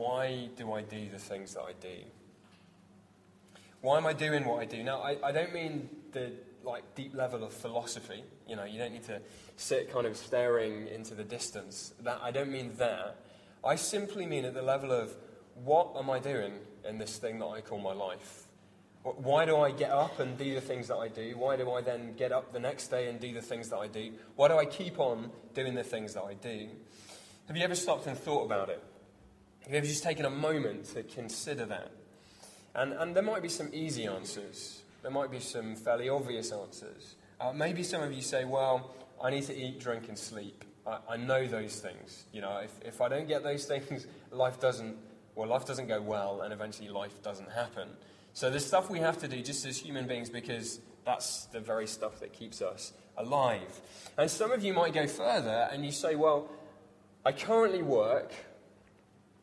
Why do I do the things that I do? Why am I doing what I do? Now, I don't mean the deep level of philosophy. You know, you don't need to sit kind of staring into the distance. That I don't mean that. I simply mean at the level of, what am I doing in this thing that I call my life? Why do I get up and do the things that I do? Why do I then get up the next day and do the things that I do? Why do I keep on doing the things that I do? Have you ever stopped and thought about it? Have you ever just taken a moment to consider that? And there might be some easy answers. There might be some fairly obvious answers. Maybe some of you say, well, I need to eat, drink, and sleep. I know those things. You know, if I don't get those things, life doesn't go well, and eventually life doesn't happen. So there's stuff we have to do just as human beings, because that's the very stuff that keeps us alive. And some of you might go further and you say, well, I currently work,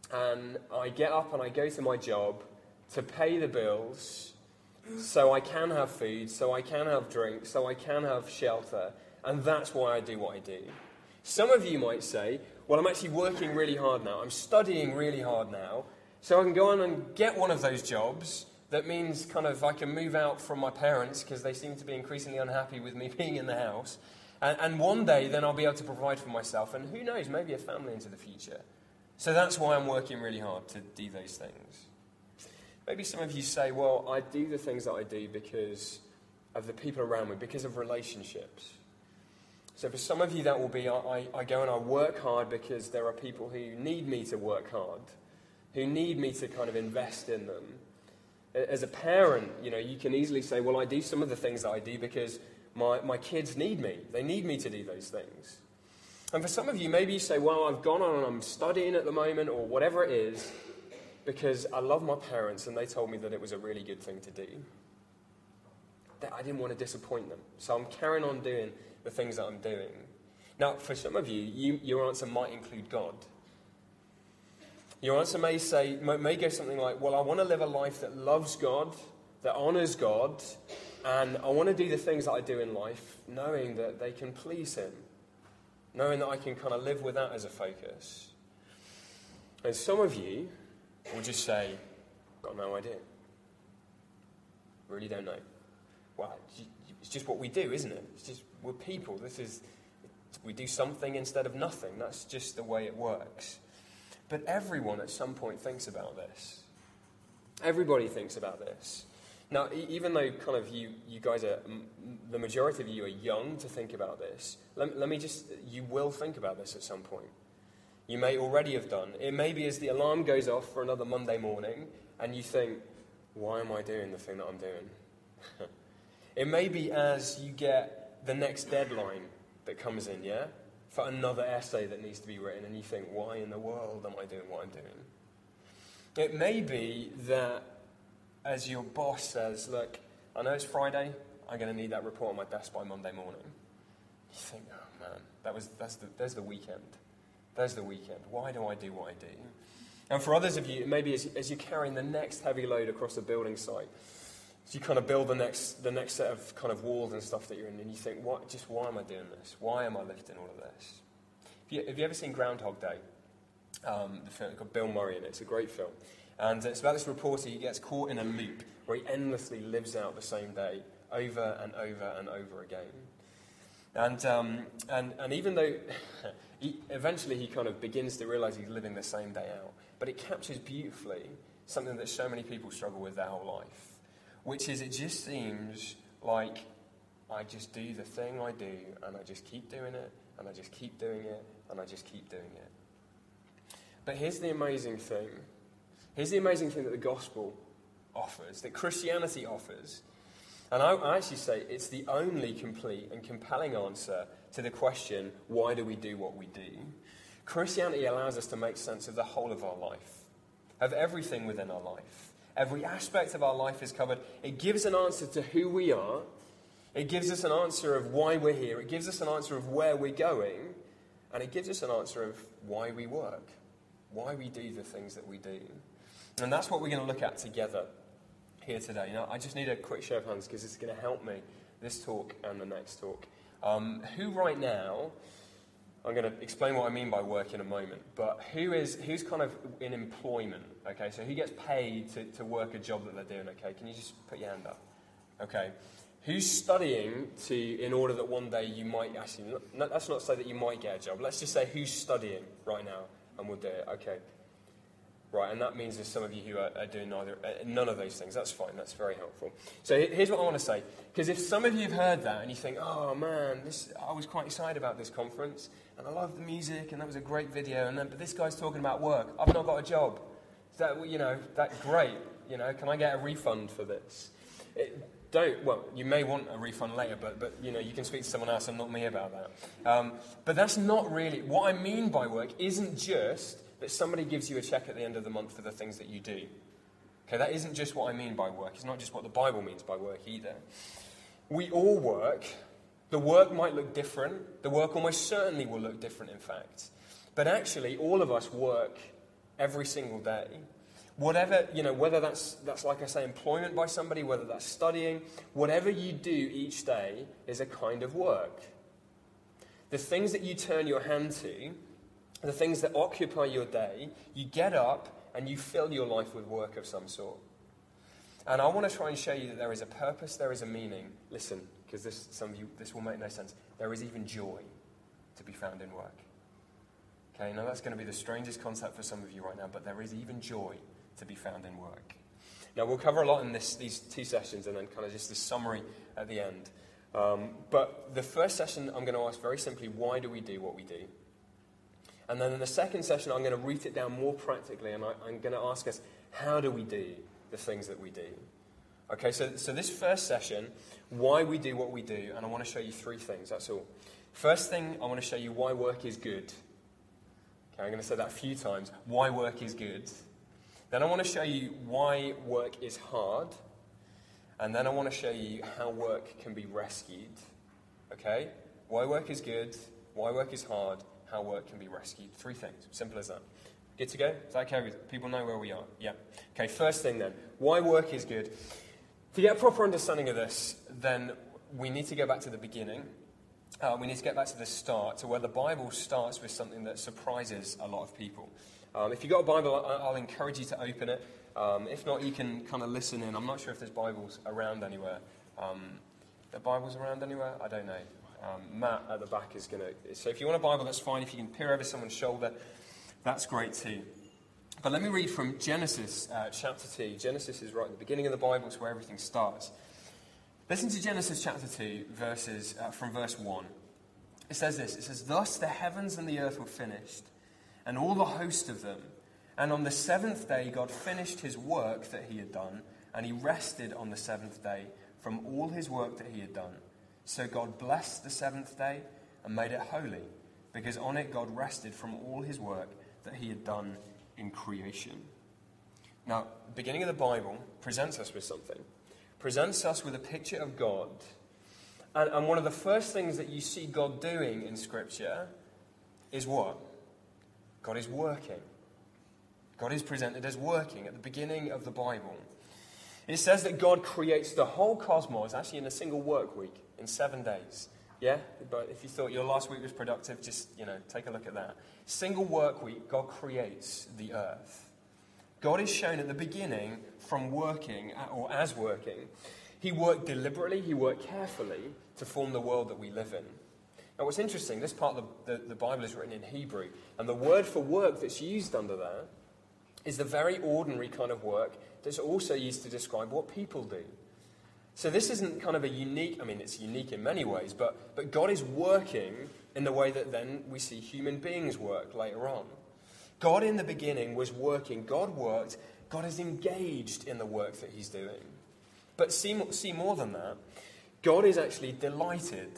and I get up and I go to my job to pay the bills so I can have food, so I can have drink, so I can have shelter, and that's why I do what I do. Some of you might say, well, I'm actually working really hard now, I'm studying really hard now, so I can go on and get one of those jobs that means kind of I can move out from my parents because they seem to be increasingly unhappy with me being in the house, and one day then I'll be able to provide for myself, and who knows, maybe a family into the future. So that's why I'm working really hard to do those things. Maybe some of you say, well, I do the things that I do because of the people around me, because of relationships. So for some of you that will be, I go and I work hard because there are people who need me to work hard, who need me to kind of invest in them. As a parent, you know, you can easily say, well, I do some of the things that I do because my kids need me. They need me to do those things. And for some of you, maybe you say, well, I've gone on and I'm studying at the moment or whatever it is, because I love my parents and they told me that it was a really good thing to do. That I didn't want to disappoint them. So I'm carrying on doing the things that I'm doing. Now, for some of you, your answer might include God. Your answer may go something like, well, I want to live a life that loves God, that honors God, and I want to do the things that I do in life knowing that they can please him, knowing that I can kind of live with that as a focus. And some of you will just say, got no idea. Really don't know. Well, it's just what we do, isn't it? It's just, we're people. We do something instead of nothing. That's just the way it works. But everyone at some point thinks about this. Everybody thinks about this. Now, even though kind of you guys are, the majority of you are young to think about this, let me just, you will think about this at some point. You may already have done. It may be as the alarm goes off for another Monday morning and you think, why am I doing the thing that I'm doing? It may be as you get the next deadline that comes in, yeah? For another essay that needs to be written and you think, why in the world am I doing what I'm doing? It may be that as your boss says, look, I know it's Friday, I'm going to need that report on my desk by Monday morning. You think, oh man, there's the weekend. There's the weekend. Why do I do what I do? And for others of you, maybe as you're carrying the next heavy load across a building site, so you kind of build the next set of kind of walls and stuff that you're in, and you think, what? Just why am I doing this? Why am I lifting all of this? Have you ever seen Groundhog Day? The film, it's got Bill Murray in it. It's a great film. And it's about this reporter who gets caught in a loop where he endlessly lives out the same day over and over and over again. And even though eventually he kind of begins to realize he's living the same day out, but it captures beautifully something that so many people struggle with their whole life, which is it just seems like I just do the thing I do, and I just keep doing it, and I just keep doing it, and I just keep doing it. But here's the amazing thing. Here's the amazing thing that the gospel offers, that Christianity offers. And I actually say it's the only complete and compelling answer to the question, why do we do what we do? Christianity allows us to make sense of the whole of our life, of everything within our life. Every aspect of our life is covered. It gives an answer to who we are. It gives us an answer of why we're here. It gives us an answer of where we're going. And it gives us an answer of why we work, why we do the things that we do. And that's what we're going to look at together here today. You know, I just need a quick show of hands because it's going to help me, this talk and the next talk. Who right now I'm going to explain what I mean by work in a moment, but who's kind of in employment, okay? So who gets paid to work a job that they're doing, okay? Can you just put your hand up? Okay. Who's studying in order that one day you might actually, no, that's not to say that you might get a job. Let's just say who's studying right now, and we'll do it, okay? Right, and that means there's some of you who are doing none of those things. That's fine. That's very helpful. So here's what I want to say. Because if some of you have heard that and you think, oh, man, I was quite excited about this conference, and I love the music, and that was a great video, but this guy's talking about work. I've not got a job. Is that, that's great. Can I get a refund for this? You may want a refund later, but you can speak to someone else and not me about that. But that's not really, what I mean by work isn't just that somebody gives you a check at the end of the month for the things that you do. Okay, that isn't just what I mean by work. It's not just what the Bible means by work either. We all work. The work might look different. The work almost certainly will look different, in fact. But actually, all of us work every single day. Whatever, whether that's like I say, employment by somebody, whether that's studying, whatever you do each day is a kind of work. The things that you turn your hand to, the things that occupy your day, you get up and you fill your life with work of some sort. And I want to try and show you that there is a purpose, there is a meaning. Listen, because this will make no sense. There is even joy to be found in work. Okay, now that's going to be the strangest concept for some of you right now, but there is even joy to be found in work. Now we'll cover a lot in these two sessions and then kind of just this summary at the end. But the first session I'm going to ask very simply, why do we do what we do? And then in the second session, I'm going to root it down more practically, and I'm going to ask us, how do we do the things that we do? Okay, so this first session, why we do what we do, and I want to show you three things, that's all. First thing, I want to show you why work is good. Okay, I'm going to say that a few times, why work is good. Then I want to show you why work is hard, and then I want to show you how work can be rescued. Okay, why work is good, why work is hard, how work can be rescued. Three things. Simple as that. Good to go? Is that okay? People know where we are? Yeah. Okay, first thing then. Why work is good. To get a proper understanding of this, then we need to go back to the beginning. We need to get back to the start, to where the Bible starts with something that surprises a lot of people. If you've got a Bible, I'll encourage you to open it. If not, you can kind of listen in. I'm not sure if there's Bibles around anywhere. Are Bibles around anywhere? I don't know. Matt at the back is going to... So if you want a Bible, that's fine. If you can peer over someone's shoulder, that's great too. But let me read from Genesis chapter 2. Genesis is right at the beginning of the Bible. It's where everything starts. Listen to Genesis chapter 2, from verse 1. It says this. It says, "Thus the heavens and the earth were finished, and all the host of them. And on the seventh day God finished his work that he had done, and he rested on the seventh day from all his work that he had done. So God blessed the seventh day and made it holy, because on it God rested from all his work that he had done in creation." Now, the beginning of the Bible presents us with something. Presents us with a picture of God. And one of the first things that you see God doing in Scripture is what? God is working. God is presented as working at the beginning of the Bible. It says that God creates the whole cosmos, actually in a single work week, in 7 days. Yeah? But if you thought your last week was productive, just, take a look at that. Single work week, God creates the earth. God is shown at the beginning from working, or as working. He worked deliberately, he worked carefully to form the world that we live in. Now what's interesting, this part of the Bible is written in Hebrew, and the word for work that's used under that is the very ordinary kind of work that's also used to describe what people do. So this isn't kind of a unique, it's unique in many ways, but God is working in the way that then we see human beings work later on. God in the beginning was working. God worked. God is engaged in the work that he's doing. But see more than that. God is actually delighted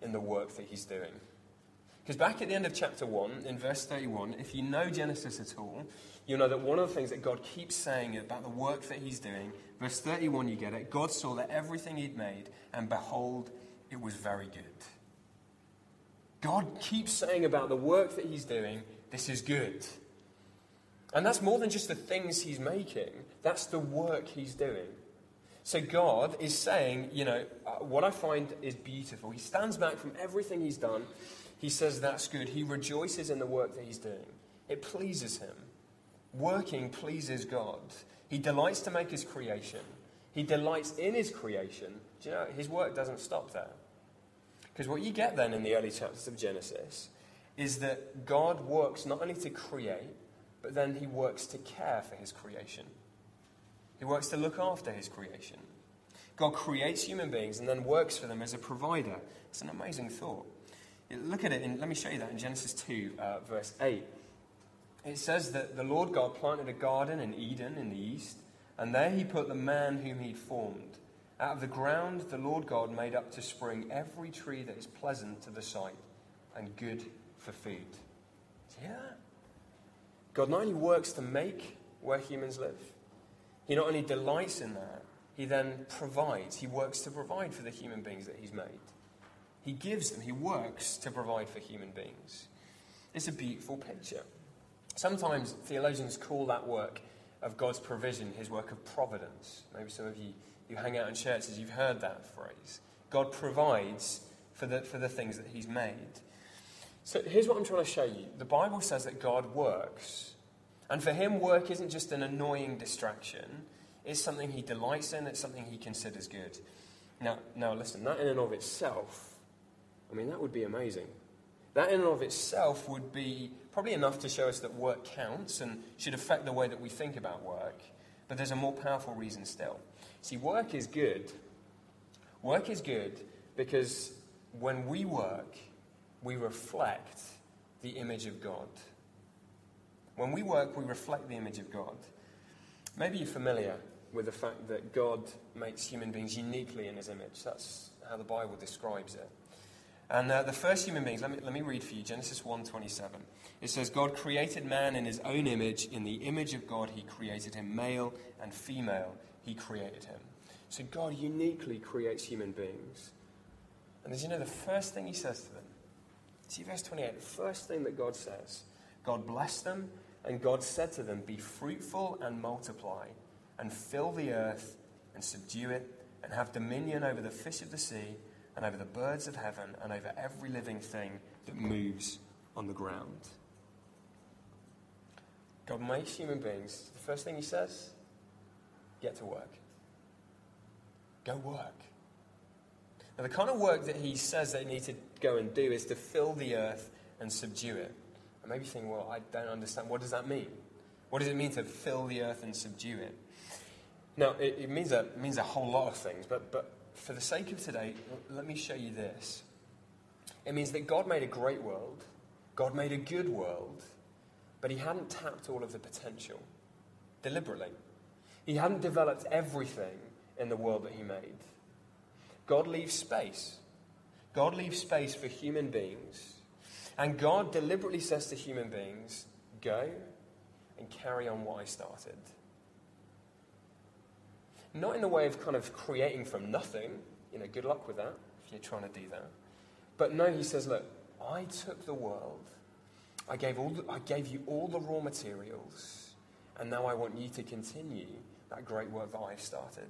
in the work that he's doing. Because back at the end of chapter 1, in verse 31, if you know Genesis at all, you'll know that one of the things that God keeps saying about the work that he's doing, verse 31, you get it, God saw that everything he'd made, and behold, it was very good. God keeps saying about the work that he's doing, this is good. And that's more than just the things he's making, that's the work he's doing. So God is saying, what I find is beautiful. He stands back from everything he's done, He says that's good. He rejoices in the work that he's doing. It pleases him. Working pleases God. He delights to make his creation. He delights in his creation. Do you know, his work doesn't stop there. Because what you get then in the early chapters of Genesis is that God works not only to create, but then he works to care for his creation. He works to look after his creation. God creates human beings and then works for them as a provider. It's an amazing thought. Look at it, and let me show you that in Genesis 2, verse 8. It says that the Lord God planted a garden in Eden in the east, and there he put the man whom he'd formed. Out of the ground the Lord God made up to spring every tree that is pleasant to the sight and good for food. Do you hear that? God not only works to make where humans live, he not only delights in that, he then provides. He works to provide for the human beings that he's made. He gives them. He works to provide for human beings. It's a beautiful picture. Sometimes theologians call that work of God's provision his work of providence. Maybe some of you who hang out in churches, you've heard that phrase. God provides for the things that he's made. So here's what I'm trying to show you. The Bible says that God works. And for him, work isn't just an annoying distraction. It's something he delights in. It's something he considers good. Now listen, that in and of itself, I mean, that would be amazing. That in and of itself would be probably enough to show us that work counts and should affect the way that we think about work. But there's a more powerful reason still. See, work is good. Work is good because when we work, we reflect the image of God. When we work, we reflect the image of God. Maybe you're familiar with the fact that God makes human beings uniquely in his image. That's how the Bible describes it. And the first human beings, let me read for you, Genesis 1:27. It says, God created man in his own image. In the image of God, he created him. Male and female, he created him. So God uniquely creates human beings. And as you know, the first thing he says to them, see verse 28, the first thing that God says, God blessed them, and God said to them, be fruitful and multiply, and fill the earth, and subdue it, and have dominion over the fish of the sea, and over the birds of heaven, and over every living thing that moves on the ground. God makes human beings. The first thing he says, get to work. Go work. Now, the kind of work that he says they need to go and do is to fill the earth and subdue it. And maybe you think, well, I don't understand. What does that mean? What does it mean to fill the earth and subdue it? Now, it means a whole lot of things, but for the sake of today, let me show you this. It means that God made a great world. God made a good world, but he hadn't tapped all of the potential deliberately. He hadn't developed everything in the world that he made. God leaves space. God leaves space for human beings. And God deliberately says to human beings, go and carry on what I started. Not in the way of kind of creating from nothing. You know, good luck with that if you're trying to do that. But no, he says, look, I took the world. I gave you all the raw materials. And now I want you to continue that great work that I've started.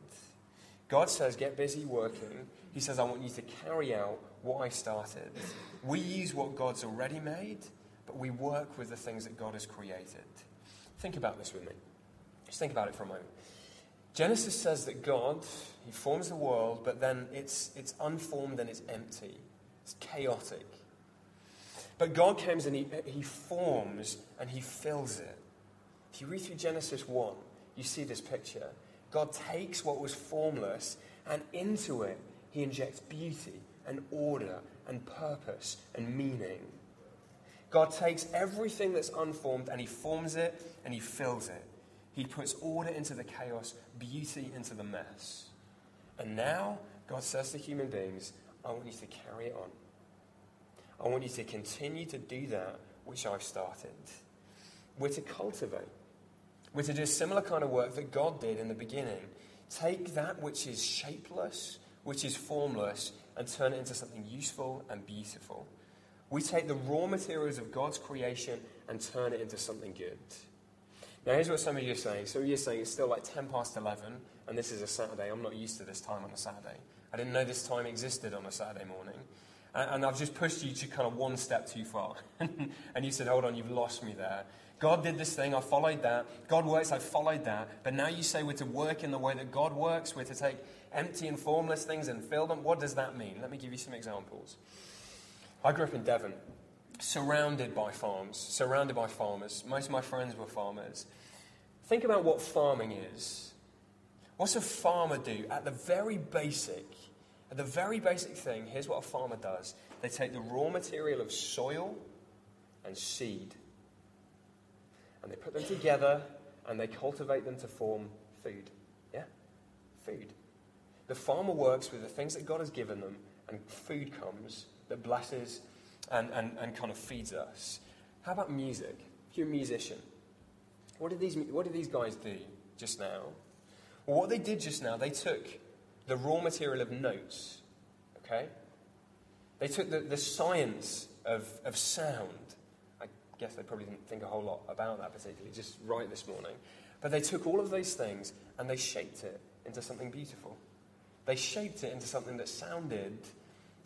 God says, get busy working. He says, I want you to carry out what I started. We use what God's already made, but we work with the things that God has created. Think about this with me. Just think about it for a moment. Genesis says that God, he forms the world, but then it's unformed and it's empty. It's chaotic. But God comes and he forms and he fills it. If you read through Genesis 1, you see this picture. God takes what was formless, and into it, he injects beauty and order and purpose and meaning. God takes everything that's unformed, and he forms it, and he fills it. He puts order into the chaos, beauty into the mess. And now, God says to human beings, I want you to carry it on. I want you to continue to do that which I've started. We're to cultivate. We're to do a similar kind of work that God did in the beginning. Take that which is shapeless, which is formless, and turn it into something useful and beautiful. We take the raw materials of God's creation and turn it into something good. Now, here's what some of you are saying. Some of you are saying it's still like 11:10, and this is a Saturday. I'm not used to this time on a Saturday. I didn't know this time existed on a Saturday morning. and I've just pushed you to kind of one step too far. And you said, hold on, you've lost me there. God did this thing, I followed that. God works, I followed that. But now you say we're to work in the way that God works. We're to take empty and formless things and fill them. What does that mean? Let me give you some examples. I grew up in Devon, surrounded by farms, surrounded by farmers. Most of my friends were farmers. Think about what farming is. What's a farmer do? At the very basic thing, here's what a farmer does. They take the raw material of soil and seed, and they put them together, and they cultivate them to form food. Yeah? Food. The farmer works with the things that God has given them, and food comes that blesses and kind of feeds us. How about music? If you're a musician, what did these guys do just now? Well, what they did just now, they took the raw material of notes, okay? They took the science of sound. I guess they probably didn't think a whole lot about that particularly, just right this morning. But they took all of those things and they shaped it into something beautiful. They shaped it into something that sounded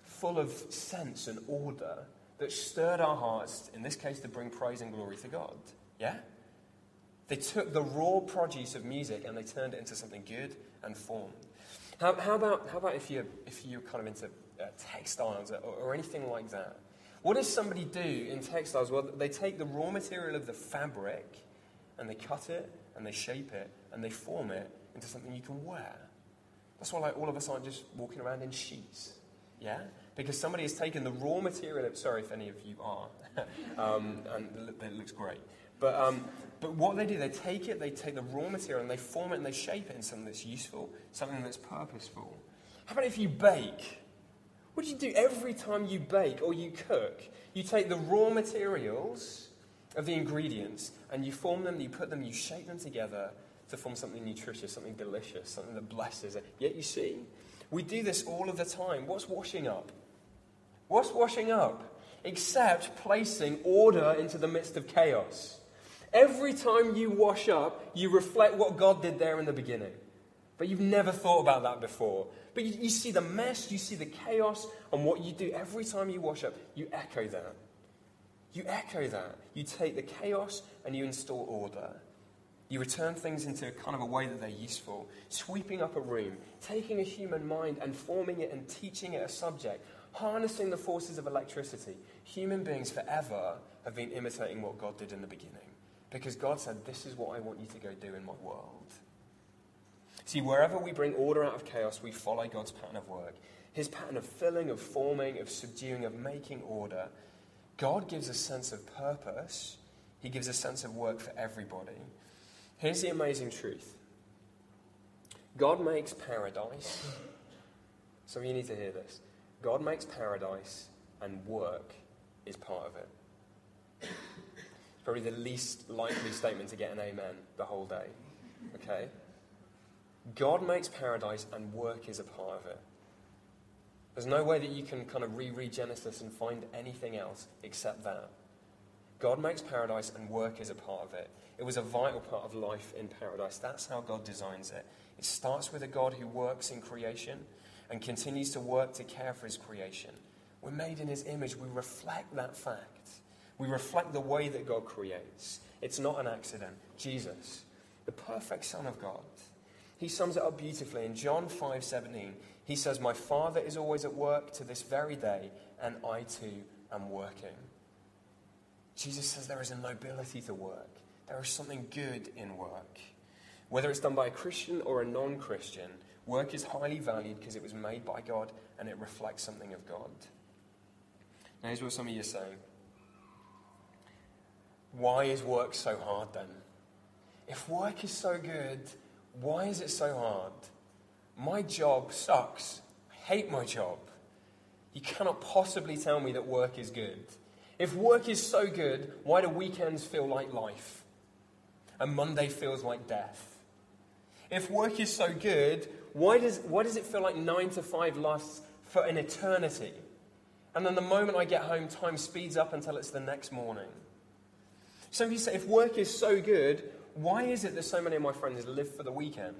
full of sense and order, that stirred our hearts, in this case, to bring praise and glory to God. Yeah? They took the raw produce of music and they turned it into something good and formed. How about if you're kind of into textiles or anything like that? What does somebody do in textiles? Well, they take the raw material of the fabric and they cut it and they shape it and they form it into something you can wear. That's why, like, all of us aren't just walking around in sheets, yeah? Because somebody has taken the raw material of, sorry if any of you are, and it looks great. But what they do, they take the raw material and they form it and they shape it into something that's useful, something that's purposeful. How about if you bake? What do you do every time you bake or you cook? You take the raw materials of the ingredients and you form them, you put them, you shape them together to form something nutritious, something delicious, something that blesses it. Yet you see, we do this all of the time. What's washing up? What's washing up? Except placing order into the midst of chaos. Every time you wash up, you reflect what God did there in the beginning. But you've never thought about that before. But you see the mess, you see the chaos, and what you do every time you wash up, you echo that. You echo that. You take the chaos and you install order. You return things into a kind of a way that they're useful. Sweeping up a room, taking a human mind and forming it and teaching it a subject, harnessing the forces of electricity. Human beings forever have been imitating what God did in the beginning. Because God said, this is what I want you to go do in my world. See, wherever we bring order out of chaos, we follow God's pattern of work. His pattern of filling, of forming, of subduing, of making order. God gives a sense of purpose. He gives a sense of work for everybody. Here's the amazing truth. God makes paradise. Some of you need to hear this. God makes paradise, and work is part of it. It's probably the least likely statement to get an amen the whole day, okay? God makes paradise and work is a part of it. There's no way that you can kind of reread Genesis and find anything else except that. God makes paradise and work is a part of it. It was a vital part of life in paradise. That's how God designs it. It starts with a God who works in creation and continues to work to care for his creation. We're made in his image. We reflect that fact. We reflect the way that God creates. It's not an accident. Jesus, the perfect Son of God, he sums it up beautifully in John 5:17. He says, my Father is always at work to this very day, and I too am working. Jesus says there is a nobility to work. There is something good in work. Whether it's done by a Christian or a non-Christian, work is highly valued because it was made by God and it reflects something of God. Now here's what some of you are saying. Why is work so hard then? If work is so good, why is it so hard? My job sucks. I hate my job. You cannot possibly tell me that work is good. If work is so good, why do weekends feel like life? And Monday feels like death? If work is so good, why does it feel like 9 to 5 lasts for an eternity? And then the moment I get home, time speeds up until it's the next morning. So if you say, if work is so good, why is it that so many of my friends live for the weekend?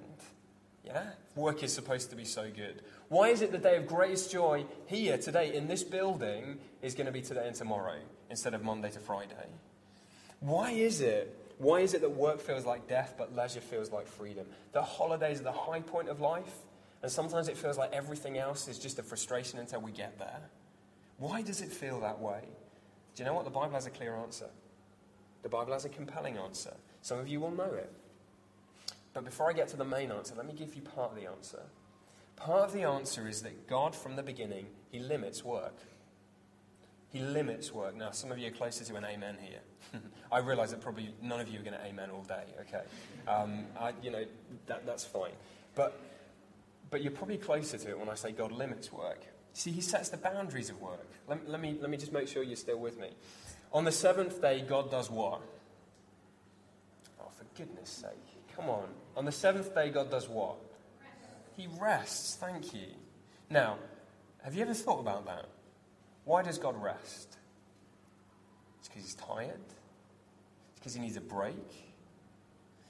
Yeah? Work is supposed to be so good. Why is it the day of greatest joy here today in this building is going to be today and tomorrow instead of Monday to Friday? Why is it? Why is it that work feels like death but leisure feels like freedom? The holidays are the high point of life, and sometimes it feels like everything else is just a frustration until we get there. Why does it feel that way? Do you know what? The Bible has a clear answer. The Bible has a compelling answer. Some of you will know it. But before I get to the main answer, let me give you part of the answer. Part of the answer is that God, from the beginning, he limits work. He limits work. Now, some of you are closer to an amen here. I realize that probably none of you are going to amen all day, okay? That's fine. But you're probably closer to it when I say God limits work. See, he sets the boundaries of work. Let me just make sure you're still with me. On the seventh day, God does what? Oh, for goodness sake. Come on. On the seventh day, God does what? Rest. He rests. Thank you. Now, have you ever thought about that? Why does God rest? It's because he's tired? It's because he needs a break?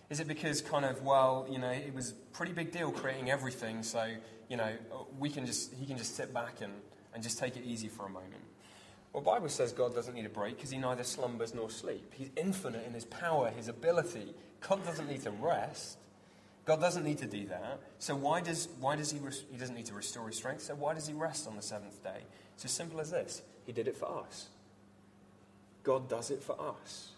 Is it because it was a pretty big deal creating everything, so, he can just sit back and just take it easy for a moment? Well, the Bible says God doesn't need a break because he neither slumbers nor sleep. He's infinite in his power, his ability. God doesn't need to rest. God doesn't need to do that. So why does he doesn't need to restore his strength? So why does he rest on the seventh day? It's as simple as this. He did it for us. God does it for us.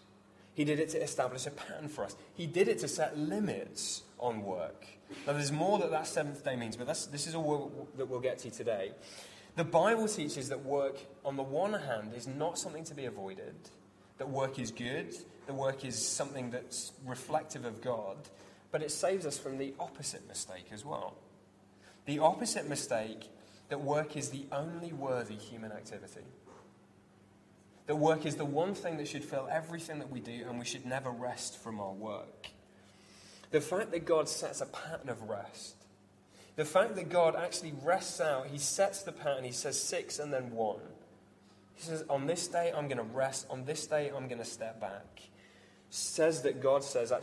He did it to establish a pattern for us. He did it to set limits on work. Now, there's more that seventh day means, but this is all that we'll get to today. The Bible teaches that work, on the one hand, is not something to be avoided, that work is good, that work is something that's reflective of God, but it saves us from the opposite mistake as well. The opposite mistake that work is the only worthy human activity. That work is the one thing that should fill everything that we do, and we should never rest from our work. The fact that God sets a pattern of rest, the fact that God actually rests out, he sets the pattern, he says 6 and then 1. He says, on this day I'm going to rest, on this day I'm going to step back. God says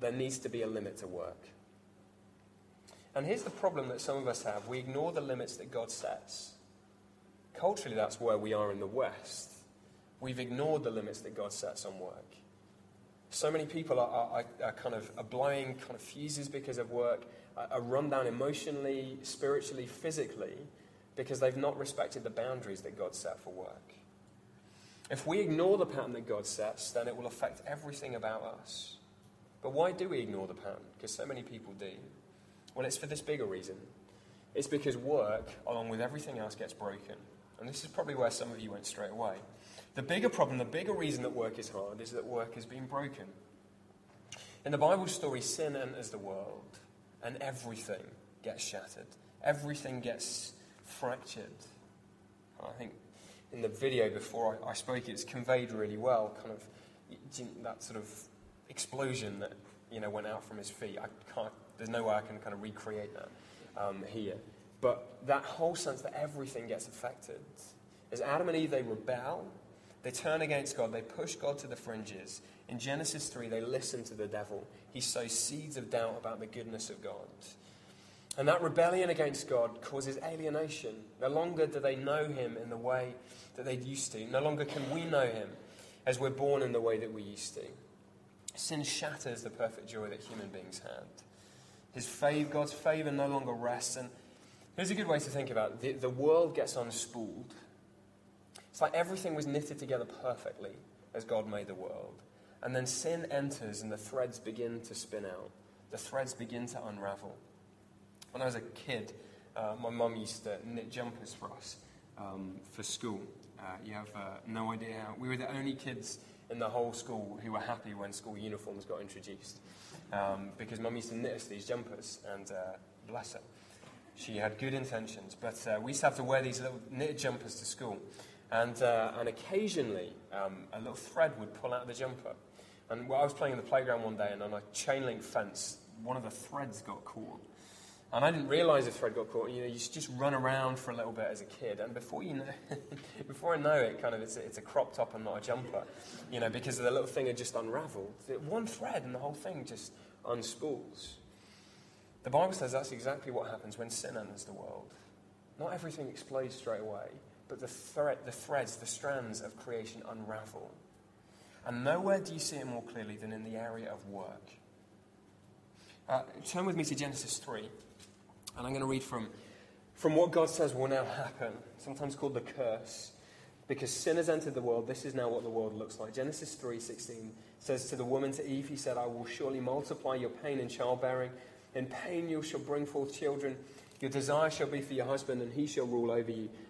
there needs to be a limit to work. And here's the problem that some of us have. We ignore the limits that God sets. Culturally, that's where we are in the West. We've ignored the limits that God sets on work. So many people are kind of blowing kind of fuses because of work, are run down emotionally, spiritually, physically, because they've not respected the boundaries that God set for work. If we ignore the pattern that God sets, then it will affect everything about us. But why do we ignore the pattern? Because so many people do. Well, it's for this bigger reason. It's because work, along with everything else, gets broken. And this is probably where some of you went straight away. The bigger problem, the bigger reason that work is hard is that work has been broken. In the Bible story, sin enters the world, and everything gets shattered. Everything gets fractured. I think in the video before I spoke, it's conveyed really well, kind of that sort of explosion that went out from his feet. There's no way I can kind of recreate that here. But that whole sense that everything gets affected. As Adam and Eve, they rebel. They turn against God. They push God to the fringes. In Genesis 3, they listen to the devil. He sows seeds of doubt about the goodness of God. And that rebellion against God causes alienation. No longer do they know him in the way that they used to. No longer can we know him as we're born in the way that we used to. Sin shatters the perfect joy that human beings had. God's favor no longer rests. And here's a good way to think about it. The world gets unspooled. It's like everything was knitted together perfectly as God made the world. And then sin enters and the threads begin to spin out. The threads begin to unravel. When I was a kid, my mum used to knit jumpers for us for school. You have no idea how. We were the only kids in the whole school who were happy when school uniforms got introduced. Because mum used to knit us these jumpers, and bless her. She had good intentions, but we used to have to wear these little knitted jumpers to school. And occasionally, a little thread would pull out of the jumper. And I was playing in the playground one day, and on a chain link fence, one of the threads got caught. And I didn't realise the thread got caught. You just run around for a little bit as a kid, and before I know it, kind of it's a crop top and not a jumper, because the little thing had just unravelled. One thread, and the whole thing just unspools. The Bible says that's exactly what happens when sin enters the world. Not everything explodes straight away, but the threads, the strands of creation unravel. And nowhere do you see it more clearly than in the area of work. Turn with me to Genesis 3, and I'm going to read from what God says will now happen, sometimes called the curse, because sin has entered the world. This is now what the world looks like. Genesis 3:16 says, "To the woman, to Eve, he said, I will surely multiply your pain in childbearing. In pain you shall bring forth children. Your desire shall be for your husband, and he shall rule over you.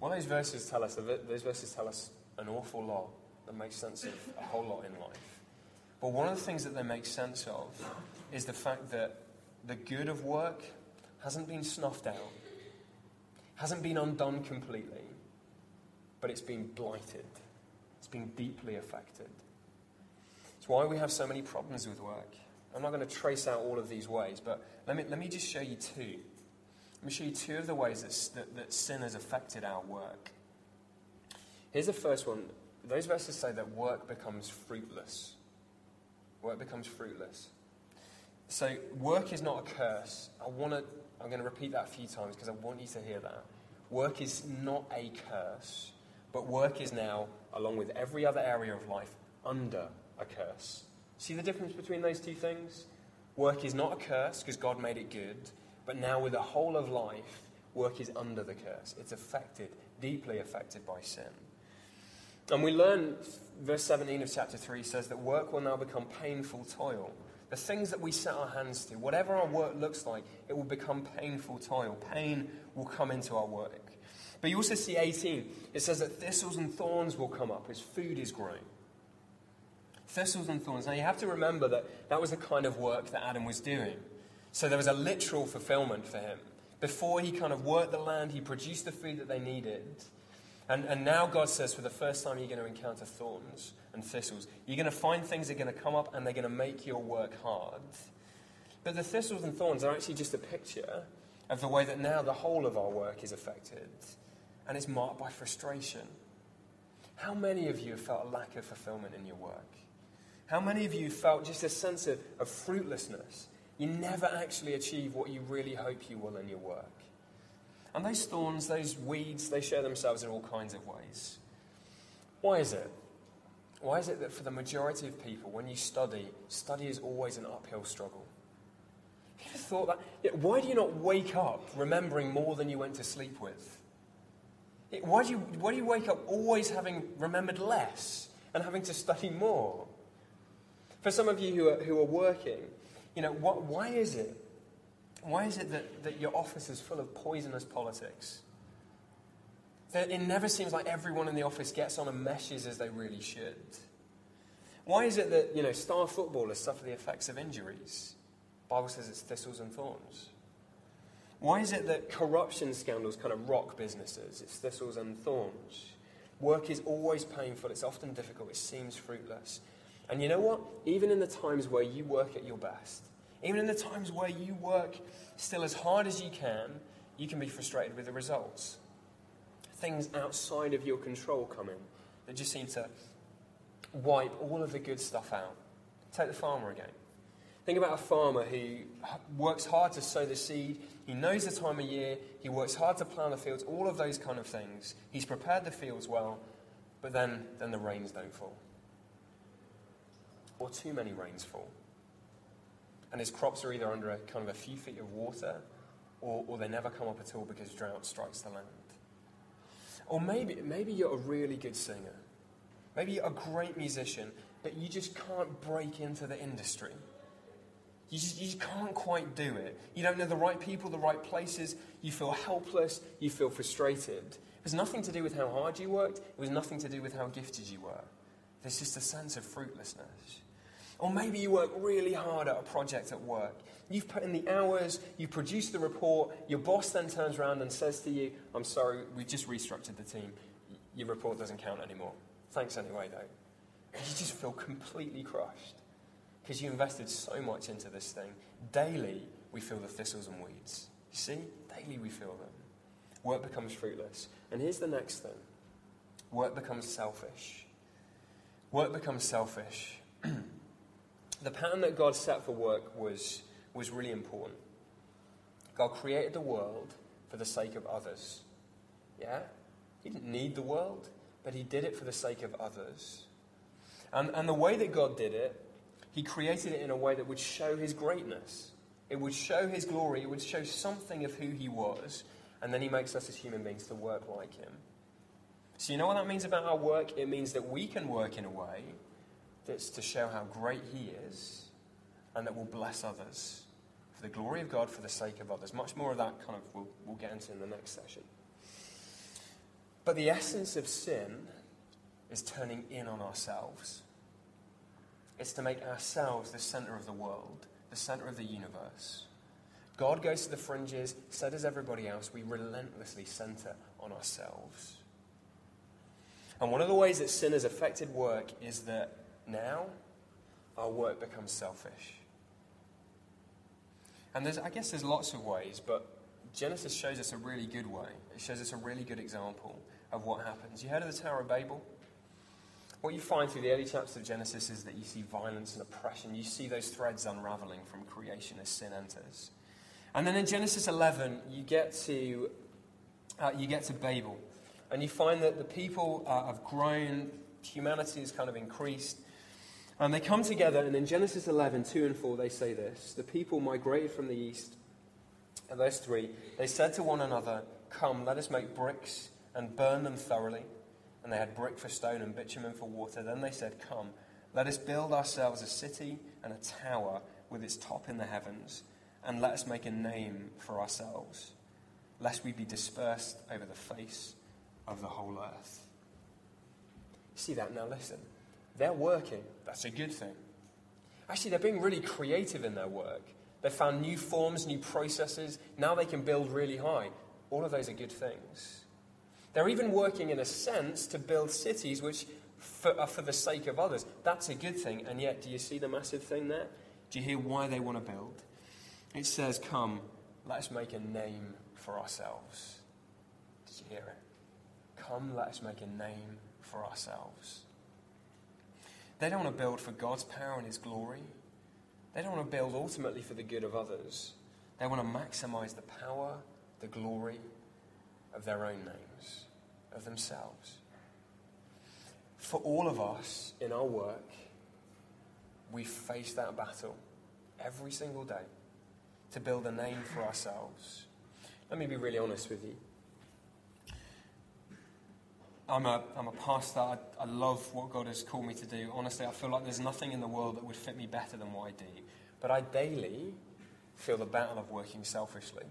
Well, those verses tell us an awful lot that makes sense of a whole lot in life. But one of the things that they make sense of is the fact that the good of work hasn't been snuffed out, hasn't been undone completely, but it's been blighted. It's been deeply affected. It's why we have so many problems with work. I'm not going to trace out all of these ways, but let me just show you two. Let me show you two of the ways that sin has affected our work. Here's the first one. Those verses say that work becomes fruitless. Work becomes fruitless. So work is not a curse. I'm going to repeat that a few times because I want you to hear that. Work is not a curse, but work is now, along with every other area of life, under a curse. See the difference between those two things? Work is not a curse because God made it good, but now with the whole of life, work is under the curse. It's affected, deeply affected by sin. And we learn, verse 17 of chapter 3 says that work will now become painful toil. The things that we set our hands to, whatever our work looks like, it will become painful toil. Pain will come into our work. But you also see 18, it says that thistles and thorns will come up as food is grown. Thistles and thorns. Now you have to remember that was the kind of work that Adam was doing. So there was a literal fulfillment for him. Before he kind of worked the land, he produced the food that they needed. And now God says, for the first time, you're going to encounter thorns and thistles. You're going to find things are going to come up and they're going to make your work hard. But the thistles and thorns are actually just a picture of the way that now the whole of our work is affected. And it's marked by frustration. How many of you have felt a lack of fulfillment in your work? How many of you felt just a sense of fruitlessness? You never actually achieve what you really hope you will in your work. And those thorns, those weeds, they show themselves in all kinds of ways. Why is it? Why is it that for the majority of people, when you study is always an uphill struggle? Have you ever thought that? Why do you not wake up remembering more than you went to sleep with? Why do you wake up always having remembered less and having to study more? For some of you who are working, you know, why is it? Why is it that your office is full of poisonous politics? That it never seems like everyone in the office gets on and meshes as they really should. Why is it that, you know, star footballers suffer the effects of injuries? The Bible says it's thistles and thorns. Why is it that corruption scandals kind of rock businesses? It's thistles and thorns. Work is always painful. It's often difficult. It seems fruitless. And you know what? Even in the times where you work at your best, even in the times where you work still as hard as you can be frustrated with the results. Things outside of your control come in that just seem to wipe all of the good stuff out. Take the farmer again. Think about a farmer who works hard to sow the seed. He knows the time of year. He works hard to plough the fields, all of those kind of things. He's prepared the fields well, but then the rains don't fall. Or too many rains fall. And his crops are either under a few feet of water or they never come up at all because drought strikes the land. Or maybe you're a really good singer. Maybe you're a great musician, but you just can't break into the industry. You just can't quite do it. You don't know the right people, the right places. You feel helpless. You feel frustrated. It was nothing to do with how hard you worked. It was nothing to do with how gifted you were. There's just a sense of fruitlessness. Or maybe you work really hard at a project at work. You've put in the hours, you produce the report, your boss then turns around and says to you, I'm sorry, we just restructured the team. Your report doesn't count anymore. Thanks anyway, though. And you just feel completely crushed because you invested so much into this thing. Daily, we feel the thistles and weeds. You see? Daily we feel them. Work becomes fruitless. And here's the next thing. Work becomes selfish. Work becomes selfish. The pattern that God set for work was really important. God created the world for the sake of others. Yeah? He didn't need the world, but he did it for the sake of others. And the way that God did it, he created it in a way that would show his greatness. It would show his glory. It would show something of who he was. And then he makes us as human beings to work like him. So you know what that means about our work? It means that we can work in a way that's to show how great he is and that will bless others for the glory of God, for the sake of others. Much more of that kind of we'll get into in the next session. But the essence of sin is turning in on ourselves. It's to make ourselves the center of the world, the center of the universe. God goes to the fringes, so does everybody else. We relentlessly center on ourselves. And one of the ways that sin has affected work is that now our work becomes selfish. And there's lots of ways, but Genesis shows us a really good way. It shows us a really good example of what happens. You heard of the Tower of Babel? What you find through the early chapters of Genesis is that you see violence and oppression. You see those threads unraveling from creation as sin enters. And then in Genesis 11, you get to Babel. And you find that the people have grown, humanity has kind of increased. And they come together, and in Genesis 11, 2 and 4, they say this. The people migrated from the east, and verse 3, they said to one another, come, let us make bricks and burn them thoroughly. And they had brick for stone and bitumen for water. Then they said, come, let us build ourselves a city and a tower with its top in the heavens, and let us make a name for ourselves, lest we be dispersed over the face of the whole earth. See that? Now listen. They're working. That's a good thing. Actually, they're being really creative in their work. They found new forms, new processes. Now they can build really high. All of those are good things. They're even working, in a sense, to build cities which are for the sake of others. That's a good thing. And yet, do you see the massive thing there? Do you hear why they want to build? It says, come, let us make a name for ourselves. Did you hear it? Come, let us make a name for ourselves. They don't want to build for God's power and his glory. They don't want to build ultimately for the good of others. They want to maximize the power, the glory of their own names, of themselves. For all of us in our work, we face that battle every single day. To build a name for ourselves. Let me be really honest with you. I'm a pastor. I love what God has called me to do. Honestly, I feel like there's nothing in the world that would fit me better than what I do. But I daily feel the battle of working selfishly.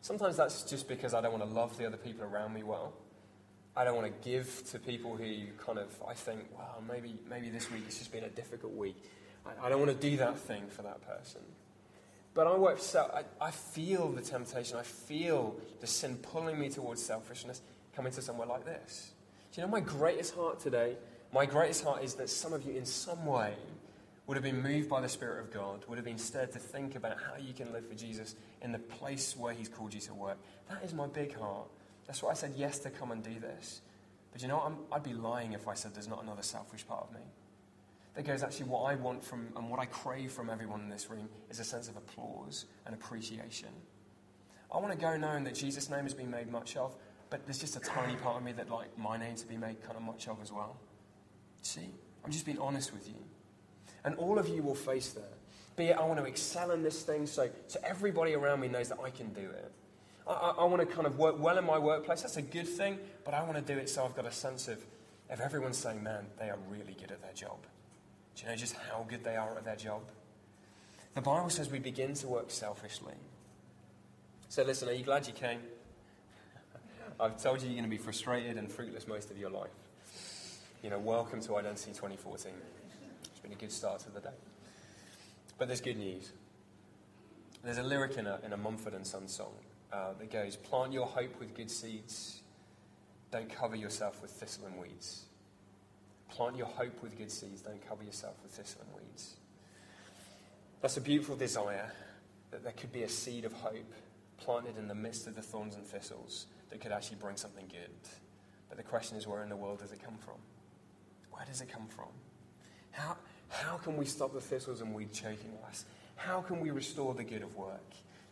Sometimes that's just because I don't want to love the other people around me well. I don't want to give to people who kind of, I think, well, maybe this week it's just been a difficult week. I don't want to do that thing for that person. But I feel the temptation. I feel the sin pulling me towards selfishness, coming to somewhere like this. Do you know my greatest heart today? My greatest heart is that some of you in some way would have been moved by the Spirit of God, would have been stirred to think about how you can live for Jesus in the place where he's called you to work. That is my big heart. That's why I said yes to come and do this. But you know what? I'd be lying if I said there's not another selfish part of me. That goes, actually, what I want from and what I crave from everyone in this room is a sense of applause and appreciation. I want to go knowing that Jesus' name has been made much of, but there's just a tiny part of me that like my name to be made kind of much of as well. See? I'm just being honest with you. And all of you will face that. Be it I want to excel in this thing so everybody around me knows that I can do it. I want to kind of work well in my workplace. That's a good thing, but I want to do it so I've got a sense of everyone saying, man, they are really good at their job. Do you know just how good they are at their job? The Bible says we begin to work selfishly. So listen, are you glad you came? I've told you you're going to be frustrated and fruitless most of your life. You know, welcome to Identity 2014. It's been a good start to the day. But there's good news. There's a lyric in a Mumford and Sons song that goes, "Plant your hope with good seeds. Don't cover yourself with thistle and weeds." Plant your hope with good seeds. Don't cover yourself with thistle and weeds. That's a beautiful desire, that there could be a seed of hope planted in the midst of the thorns and thistles that could actually bring something good. But the question is, where in the world does it come from? Where does it come from? How can we stop the thistles and weeds choking us? How can we restore the good of work?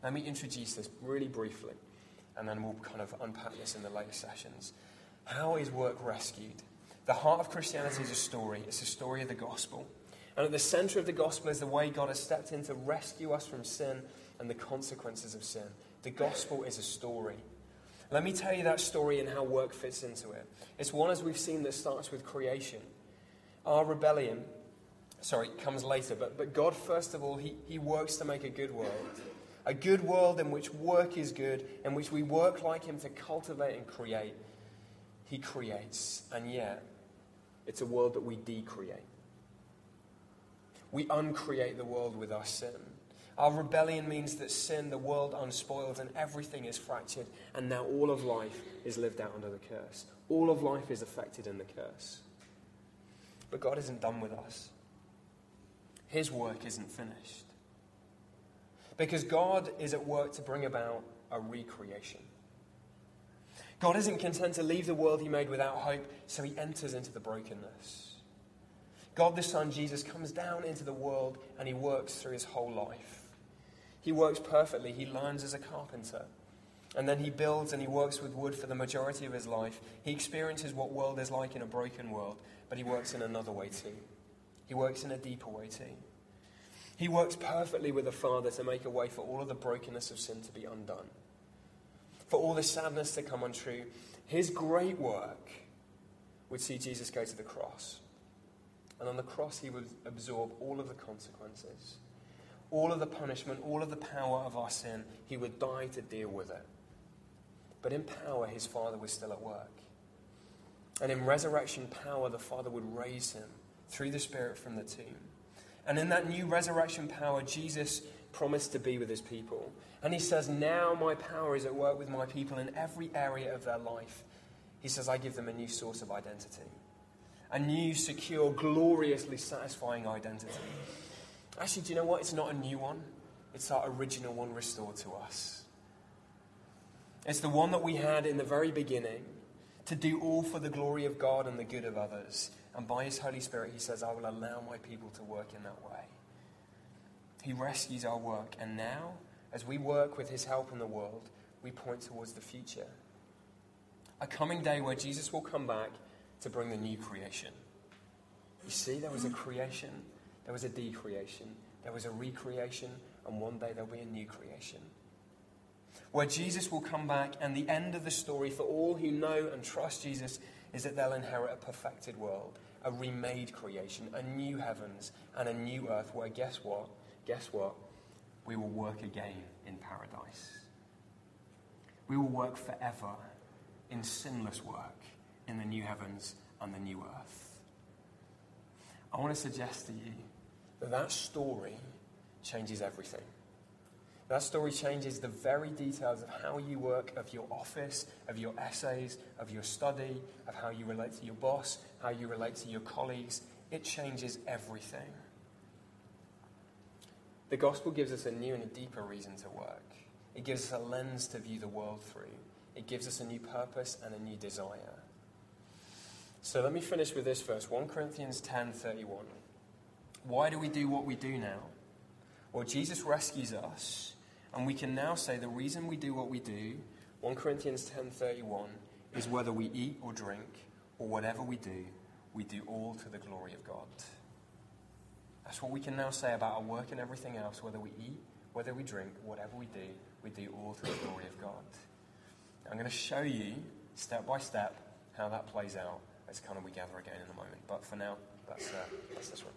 Let me introduce this really briefly, and then we'll kind of unpack this in the later sessions. How is work rescued? The heart of Christianity is a story. It's a story of the gospel. And at the center of the gospel is the way God has stepped in to rescue us from sin and the consequences of sin. The gospel is a story. Let me tell you that story and how work fits into it. It's one, as we've seen, that starts with creation. Our rebellion comes later, but God, first of all, he works to make a good world. A good world in which work is good, in which we work like him to cultivate and create. He creates, and yet it's a world that we decreate. We uncreate the world with our sin. Our rebellion means that sin, the world unspoiled, and everything is fractured, and now all of life is lived out under the curse. All of life is affected in the curse. But God isn't done with us. His work isn't finished. Because God is at work to bring about a recreation. God isn't content to leave the world he made without hope, so he enters into the brokenness. God the Son, Jesus, comes down into the world and he works through his whole life. He works perfectly. He learns as a carpenter. And then he builds and he works with wood for the majority of his life. He experiences what world is like in a broken world, but he works in another way too. He works in a deeper way too. He works perfectly with the Father to make a way for all of the brokenness of sin to be undone, for all the sadness to come untrue. His great work would see Jesus go to the cross. And on the cross, he would absorb all of the consequences, all of the punishment, all of the power of our sin. He would die to deal with it. But in power, his Father was still at work. And in resurrection power, the Father would raise him through the Spirit from the tomb. And in that new resurrection power, Jesus promised to be with his people. And he says, now my power is at work with my people in every area of their life. He says, I give them a new source of identity. A new, secure, gloriously satisfying identity. Actually, do you know what? It's not a new one. It's our original one restored to us. It's the one that we had in the very beginning to do all for the glory of God and the good of others. And by his Holy Spirit, he says, I will allow my people to work in that way. He rescues our work. And now, as we work with his help in the world, we point towards the future. A coming day where Jesus will come back to bring the new creation. You see, there was a creation, there was a decreation, there was a recreation, and one day there'll be a new creation, where Jesus will come back, and the end of the story for all who know and trust Jesus is that they'll inherit a perfected world, a remade creation, a new heavens and a new earth where, guess what? We will work again in paradise. We will work forever in sinless work in the new heavens and the new earth. I want to suggest to you that that story changes everything. That story changes the very details of how you work, of your office, of your essays, of your study, of how you relate to your boss, how you relate to your colleagues. It changes everything. The gospel gives us a new and a deeper reason to work. It gives us a lens to view the world through. It gives us a new purpose and a new desire. So let me finish with this verse, 1 Corinthians 10:31. Why do we do what we do now? Well, Jesus rescues us, and we can now say the reason we do what we do, 1 Corinthians 10:31, is whether we eat or drink, or whatever we do all to the glory of God. That's what we can now say about our work and everything else, whether we eat, whether we drink, whatever we do all to the glory of God. I'm going to show you, step by step, how that plays out. As we gather again in a moment. But for now, that's this one.